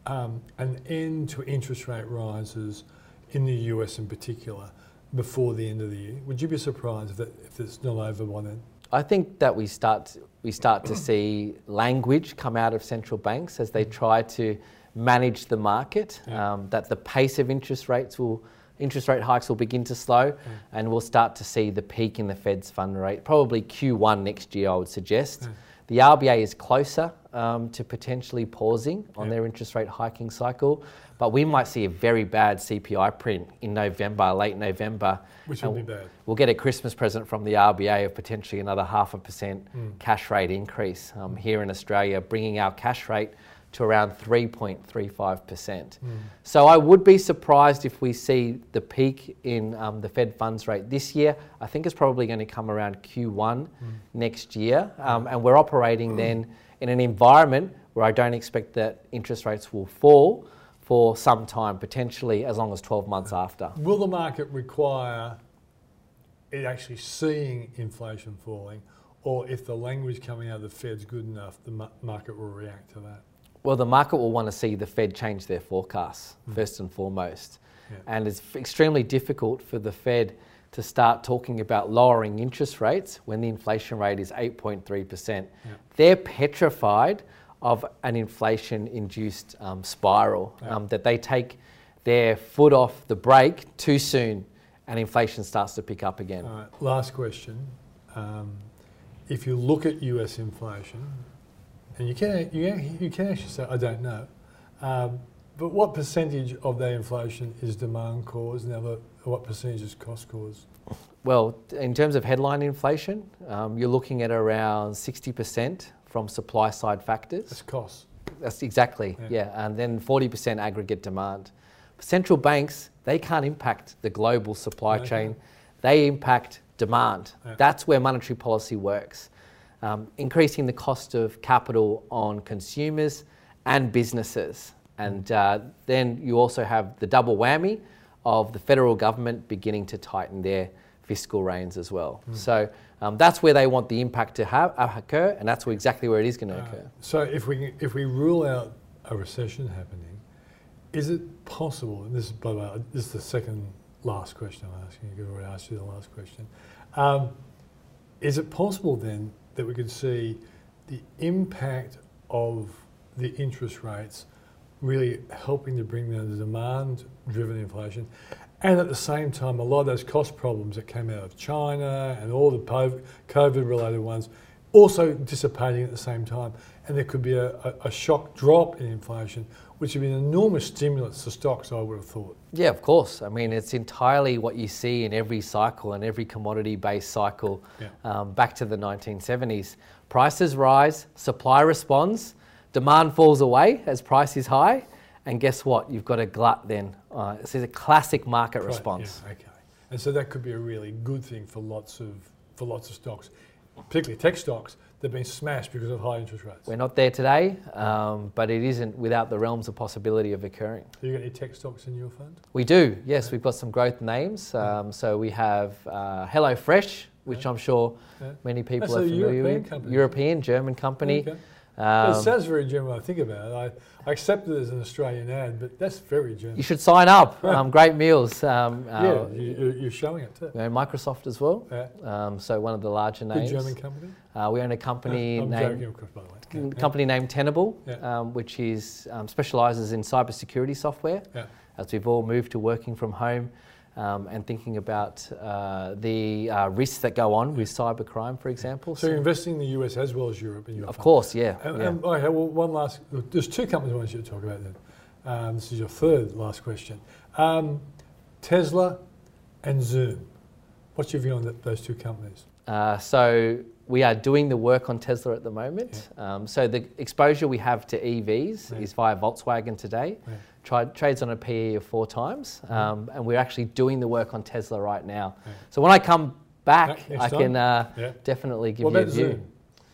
um, an end to interest rate rises in the U S in particular before the end of the year? Would you be surprised if, that, if it's not over by then? I think that we start, we start to see language come out of central banks as they try to manage the market, yeah. um, that the pace of interest rates will... Interest rate hikes will begin to slow mm. and we'll start to see the peak in the Fed's fund rate, probably Q one next year, I would suggest. Mm. The R B A is closer um, to potentially pausing on yeah. their interest rate hiking cycle, but we might see a very bad C P I print in November, late November. Which will be bad. We'll get a Christmas present from the R B A of potentially another half a percent mm. cash rate increase um, here in Australia, bringing our cash rate to around three point three five percent. Mm. So I would be surprised if we see the peak in um, the Fed funds rate this year. I think it's probably going to come around Q one mm. next year. Um, and we're operating mm. then in an environment where I don't expect that interest rates will fall for some time, potentially as long as twelve months after. Will the market require it actually seeing inflation falling, or if the language coming out of the Fed's good enough, the ma- market will react to that? Well, the market will want to see the Fed change their forecasts, mm. first and foremost. Yeah. And it's extremely difficult for the Fed to start talking about lowering interest rates when the inflation rate is eight point three percent. Yeah. They're petrified of an inflation-induced um, spiral, yeah. um, that they take their foot off the brake too soon and inflation starts to pick up again. All right, last question. Um, if you look at U S inflation, and you can, you, you can actually say, I don't know. Um, but what percentage of that inflation is demand caused and other, what percentage is cost caused? Well, in terms of headline inflation, um, you're looking at around sixty percent from supply side factors. That's cost. That's exactly, yeah. yeah. And then forty percent aggregate demand. Central banks, they can't impact the global supply okay. chain. They impact demand. Yeah. That's where monetary policy works. Um, increasing the cost of capital on consumers and businesses. And uh, then you also have the double whammy of the federal government beginning to tighten their fiscal reins as well. Mm. So um, that's where they want the impact to have, uh, occur, and that's where exactly where it is going to uh, occur. So if we if we rule out a recession happening, is it possible, and this is, by the way, this is the second last question I'm asking you, I've already asked you the last question, um, is it possible then that we could see the impact of the interest rates really helping to bring down the demand-driven inflation, and at the same time, a lot of those cost problems that came out of China and all the COVID-related ones also dissipating at the same time, and there could be a, a, a shock drop in inflation, which would be an enormous stimulus to stocks, I would have thought. Yeah, of course. I mean, it's entirely what you see in every cycle and every commodity-based cycle yeah. um, back to the nineteen seventies. Prices rise, supply responds, demand falls away as price is high, and guess what? You've got a glut then. Uh, this is a classic market right. response. Yeah, okay. And so that could be a really good thing for lots of for lots of stocks, particularly tech stocks that have been smashed because of high interest rates. We're not there today, um, but it isn't without the realms of possibility of occurring. So you got any tech stocks in your fund? We do, yes. We've got some growth names. Um, so we have uh, HelloFresh, which yeah. I'm sure yeah. many people That's are familiar European with. Company. European, German company. Okay. Um, it sounds very German when I think about it. I, I accept it as an Australian ad, but that's very German. You should sign up. Um, great meals. Um, yeah, uh, you, you're showing it too. We own Microsoft as well. Yeah. Um, so one of the larger names. Good German company? Uh, we own a company, no, named, joking, course, by the way. Yeah. company yeah. named Tenable, yeah. um, which is um, specialises in cybersecurity software. Yeah. As we've all moved to working from home um, and thinking about uh, the uh, risks that go on yeah. with cybercrime, for example. So, so you're investing in the U S as well as Europe? In your of fund. course, yeah. And, yeah. And, okay, well, one last, there's two companies I want you to talk about then. Um, this is your third last question. Um, Tesla and Zoom. What's your view on that, those two companies? Uh, so we are doing the work on Tesla at the moment. Yeah. Um, so the exposure we have to E Vs yeah. is via Volkswagen today. Yeah. Tri- trades on a P E of four times. Um, yeah. And we're actually doing the work on Tesla right now. Yeah. So when I come back, yeah, I can uh, yeah. definitely give what you about a view. Zoom?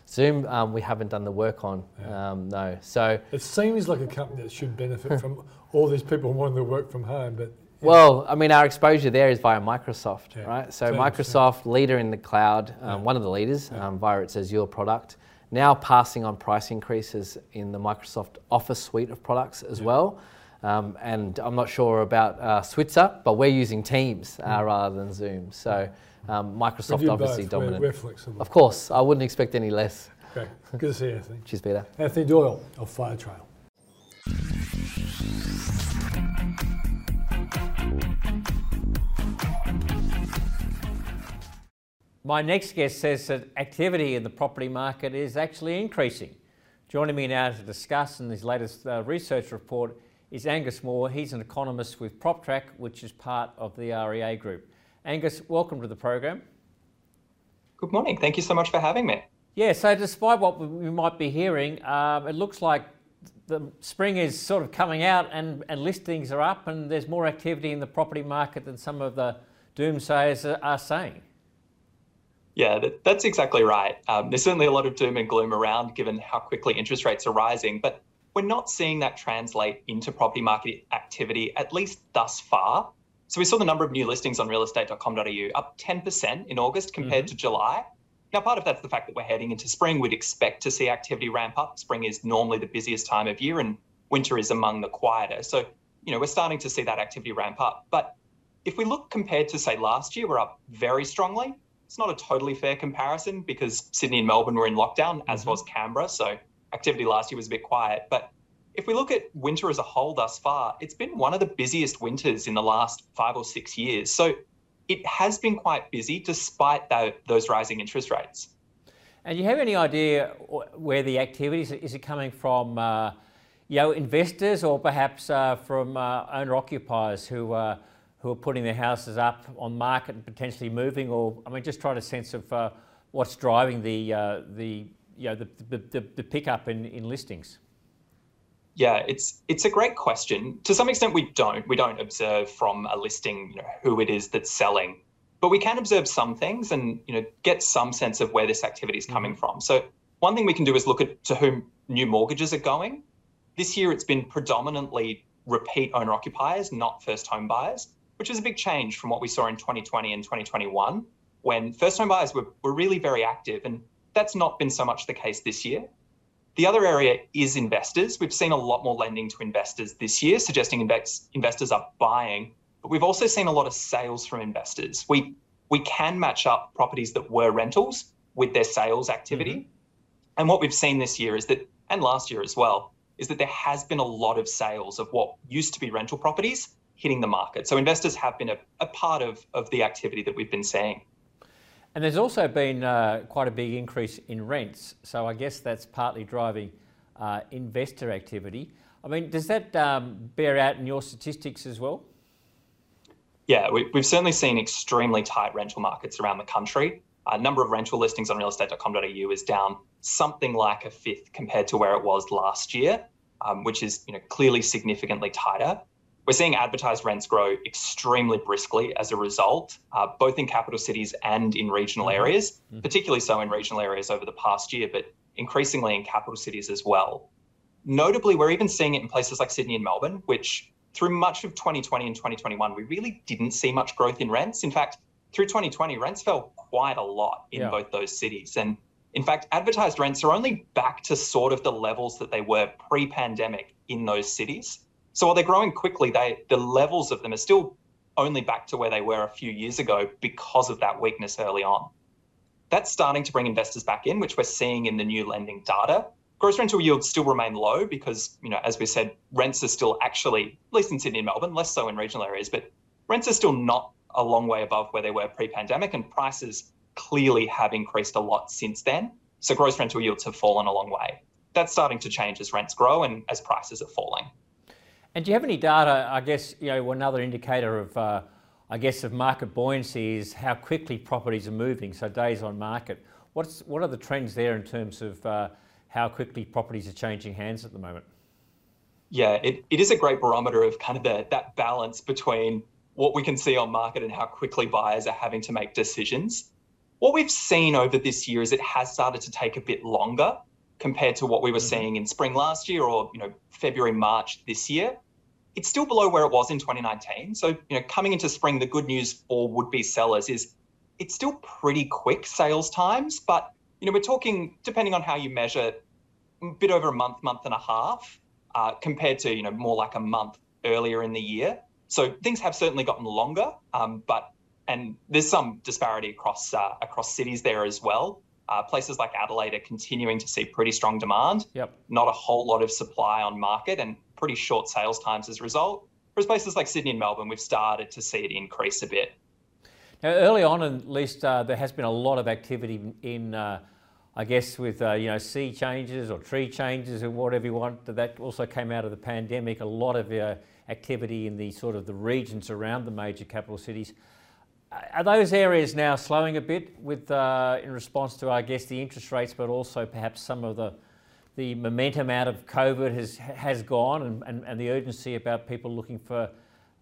Zoom, um, we haven't done the work on, yeah. um, no. So it seems like a company that should benefit from all these people wanting to work from home, but well, I mean, our exposure there is via Microsoft, yeah. right? So, so Microsoft, so. leader in the cloud, um, yeah. one of the leaders yeah. um, via its Azure product, now passing on price increases in the Microsoft Office suite of products as yeah. well. Um, and I'm not sure about uh, Switzer, but we're using Teams uh, yeah. rather than Zoom. So um, Microsoft obviously both. dominant. We're, we're flexible. Of course, I wouldn't expect any less. Okay. Good to see you, Anthony. Cheers, Peter. Anthony Doyle of Firetrail. My next guest says that activity in the property market is actually increasing. Joining me now to discuss in his latest uh, research report is Angus Moore. He's an economist with PropTrack, which is part of the R E A Group. Angus, welcome to the program. Good morning. Thank you so much for having me. Yeah, so despite what we might be hearing, um, it looks like the spring is sort of coming out and, and listings are up and there's more activity in the property market than some of the doomsayers are saying. Yeah, that's exactly right. Um, there's certainly a lot of doom and gloom around given how quickly interest rates are rising, but we're not seeing that translate into property market activity, at least thus far. So we saw the number of new listings on real estate dot com dot a u up ten percent in August compared mm-hmm. to July. Now, part of that's the fact that we're heading into spring. We'd expect to see activity ramp up. Spring is normally the busiest time of year and winter is among the quieter. So, you know, we're starting to see that activity ramp up. But if we look compared to, say, last year, we're up very strongly. It's not a totally fair comparison because Sydney and Melbourne were in lockdown, as mm-hmm. was Canberra, so activity last year was a bit quiet. But if we look at winter as a whole thus far, it's been one of the busiest winters in the last five or six years. So it has been quite busy despite that, those rising interest rates. And you have any idea where the activity is? Is it coming from uh, you know, investors or perhaps uh, from uh, owner-occupiers who uh, who are putting their houses up on market and potentially moving, or I mean, just trying to sense of uh, what's driving the uh, the you know the the, the, the pickup in, in listings. Yeah, it's it's a great question. To some extent, we don't we don't observe from a listing you know, who it is that's selling, but we can observe some things and you know get some sense of where this activity is coming from. So one thing we can do is look at to whom new mortgages are going. This year, it's been predominantly repeat owner occupiers, not first home buyers, which is a big change from what we saw in twenty twenty and twenty twenty-one, when first-home buyers were, were really very active, and that's not been so much the case this year. The other area is investors. We've seen a lot more lending to investors this year, suggesting invest, investors are buying, but we've also seen a lot of sales from investors. We, we can match up properties that were rentals with their sales activity, mm-hmm. and what we've seen this year is that, and last year as well, is that there has been a lot of sales of what used to be rental properties hitting the market. So investors have been a, a part of, of the activity that we've been seeing. And there's also been uh, quite a big increase in rents. So I guess that's partly driving uh, investor activity. I mean, does that um, bear out in your statistics as well? Yeah, we, we've certainly seen extremely tight rental markets around the country. A number of rental listings on real estate dot com dot a u is down something like a fifth compared to where it was last year, um, which is you know, clearly significantly tighter. We're seeing advertised rents grow extremely briskly as a result, uh, both in capital cities and in regional areas, particularly so in regional areas over the past year, but increasingly in capital cities as well. Notably, we're even seeing it in places like Sydney and Melbourne, which through much of twenty twenty and twenty twenty-one, we really didn't see much growth in rents. In fact, through twenty twenty, rents fell quite a lot in yeah. both those cities. And in fact, advertised rents are only back to sort of the levels that they were pre-pandemic in those cities. So while they're growing quickly, they, the levels of them are still only back to where they were a few years ago because of that weakness early on. That's starting to bring investors back in, which we're seeing in the new lending data. Gross rental yields still remain low because, you know, as we said, rents are still actually, at least in Sydney and Melbourne, less so in regional areas, but rents are still not a long way above where they were pre-pandemic, and prices clearly have increased a lot since then. So gross rental yields have fallen a long way. That's starting to change as rents grow and as prices are falling. And do you have any data, I guess, you know, another indicator of, uh, I guess, of market buoyancy is how quickly properties are moving, so days on market. What's, what are the trends there in terms of uh, how quickly properties are changing hands at the moment? Yeah, it, it is a great barometer of kind of the, that balance between what we can see on market and how quickly buyers are having to make decisions. What we've seen over this year is it has started to take a bit longer compared to what we were mm-hmm. seeing in spring last year or, you know, February, March this year. It's still below where it was in twenty nineteen. So, you know, coming into spring, the good news for would-be sellers is it's still pretty quick sales times, but, you know, we're talking, depending on how you measure, a bit over a month, month and a half, uh, compared to, you know, more like a month earlier in the year. So things have certainly gotten longer, um, but, and there's some disparity across, uh, across cities there as well. Uh, places like Adelaide are continuing to see pretty strong demand, yep. not a whole lot of supply on market and pretty short sales times as a result. Whereas places like Sydney and Melbourne, we've started to see it increase a bit. Now, early on, at least, uh, there has been a lot of activity in, uh, I guess, with, uh, you know, sea changes or tree changes or whatever you want. That also came out of the pandemic, a lot of uh, activity in the sort of the regions around the major capital cities. Are those areas now slowing a bit with, uh, in response to, I guess, the interest rates, but also perhaps some of the the momentum out of COVID has has gone, and, and, and the urgency about people looking for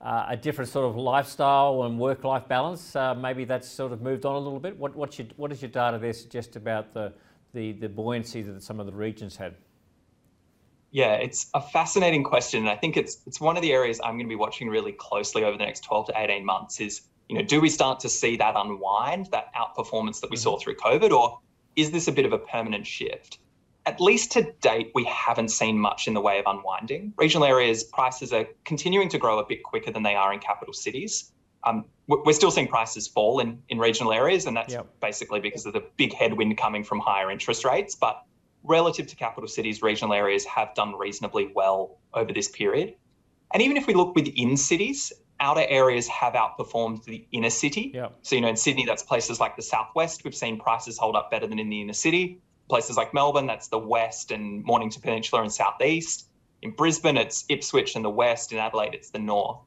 uh, a different sort of lifestyle and work-life balance? Uh, maybe that's sort of moved on a little bit. What what's your, what does your data there suggest about the, the, the buoyancy that some of the regions had? Yeah, it's a fascinating question. And I think it's it's one of the areas I'm going to be watching really closely over the next twelve to eighteen months is, you know, do we start to see that unwind, that outperformance that we saw through COVID, or is this a bit of a permanent shift? At least to date, we haven't seen much in the way of unwinding. Regional areas, prices are continuing to grow a bit quicker than they are in capital cities. Um, we're still seeing prices fall in, in regional areas, and that's yep. basically because of the big headwind coming from higher interest rates. But relative to capital cities, regional areas have done reasonably well over this period. And even if we look within cities, outer areas have outperformed the inner city. Yep. So, you know, in Sydney, that's places like the southwest. We've seen prices hold up better than in the inner city. Places like Melbourne, that's the west and Mornington Peninsula and southeast. In Brisbane, it's Ipswich and the west. In Adelaide, it's the north.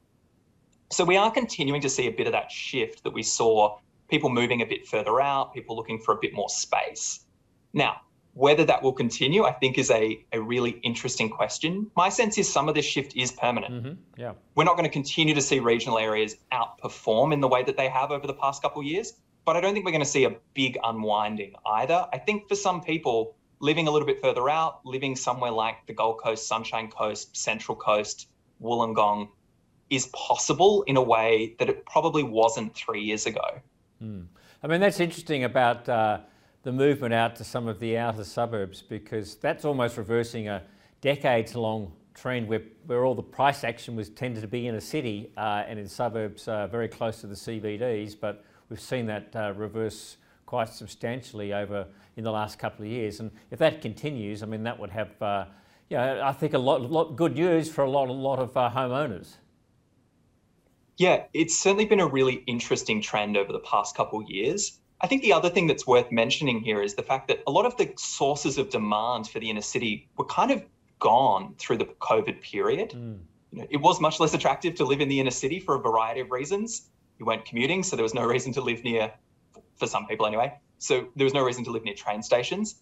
So we are continuing to see a bit of that shift that we saw, people moving a bit further out, people looking for a bit more space. Now, whether that will continue, I think, is a, a really interesting question. My sense is some of this shift is permanent. Mm-hmm. Yeah. We're not going to continue to see regional areas outperform in the way that they have over the past couple of years, but I don't think we're going to see a big unwinding either. I think for some people living a little bit further out, living somewhere like the Gold Coast, Sunshine Coast, Central Coast, Wollongong is possible in a way that it probably wasn't three years ago. Mm. I mean, that's interesting about... Uh... the movement out to some of the outer suburbs, because that's almost reversing a decades-long trend where, where all the price action was tended to be in a city uh, and in suburbs uh, very close to the C B Ds, but we've seen that uh, reverse quite substantially over in the last couple of years. And if that continues, I mean, that would have, uh, you know, I think a lot, lot good news for a lot, a lot of uh, homeowners. Yeah, it's certainly been a really interesting trend over the past couple of years. I think the other thing that's worth mentioning here is the fact that a lot of the sources of demand for the inner city were kind of gone through the COVID period. Mm. You know, it was much less attractive to live in the inner city for a variety of reasons. You weren't commuting, so there was no reason to live near, for some people anyway, so there was no reason to live near train stations.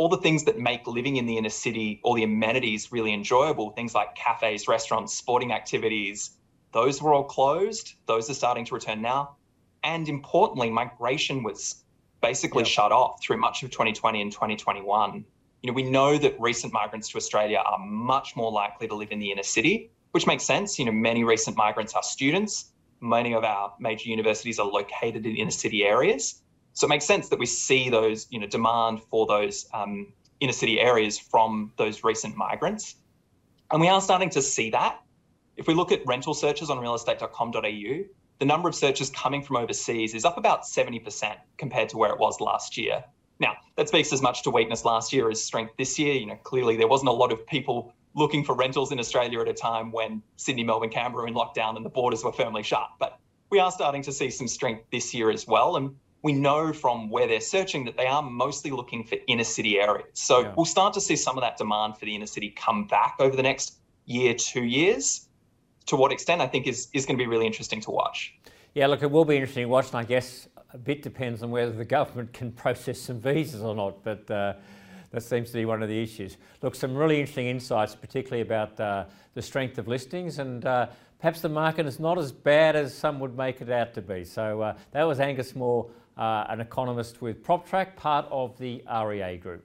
all the things that make living in the inner city, all the amenities really enjoyable, things like cafes, restaurants, sporting activities, those were all closed. Those are starting to return now. And importantly, migration was basically yeah. shut off through much of twenty twenty and twenty twenty-one. You know, we know that recent migrants to Australia are much more likely to live in the inner city, which makes sense. You know, many recent migrants are students. Many of our major universities are located in inner city areas. So it makes sense that we see those, you know, demand for those um, inner city areas from those recent migrants. And we are starting to see that. If we look at rental searches on real estate dot com dot a u, the number of searches coming from overseas is up about seventy percent compared to where it was last year. Now, that speaks as much to weakness last year as strength this year. You know, clearly there wasn't a lot of people looking for rentals in Australia at a time when Sydney, Melbourne, Canberra were in lockdown and the borders were firmly shut. But we are starting to see some strength this year as well. And we know from where they're searching that they are mostly looking for inner city areas. So yeah. we'll start to see some of that demand for the inner city come back over the next year, two years. To what extent, I think, is, is going to be really interesting to watch. Yeah, look, it will be interesting to watch. And I guess a bit depends on whether the government can process some visas or not. But uh, that seems to be one of the issues. Look, some really interesting insights, particularly about uh, the strength of listings. And uh, perhaps the market is not as bad as some would make it out to be. So uh, that was Angus Moore, Uh, an economist with PropTrack, part of the R E A Group.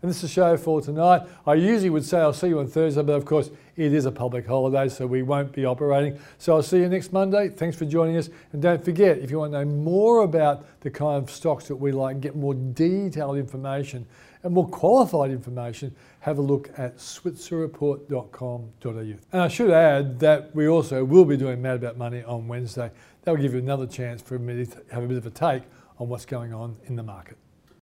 And this is the show for tonight. I usually would say I'll see you on Thursday, but of course it is a public holiday, so we won't be operating. So I'll see you next Monday. Thanks for joining us. And don't forget, if you want to know more about the kind of stocks that we like, get more detailed information and more qualified information, have a look at switzer report dot com dot a u. And I should add that we also will be doing Mad About Money on Wednesday. That will give you another chance for me to have a bit of a take on what's going on in the market.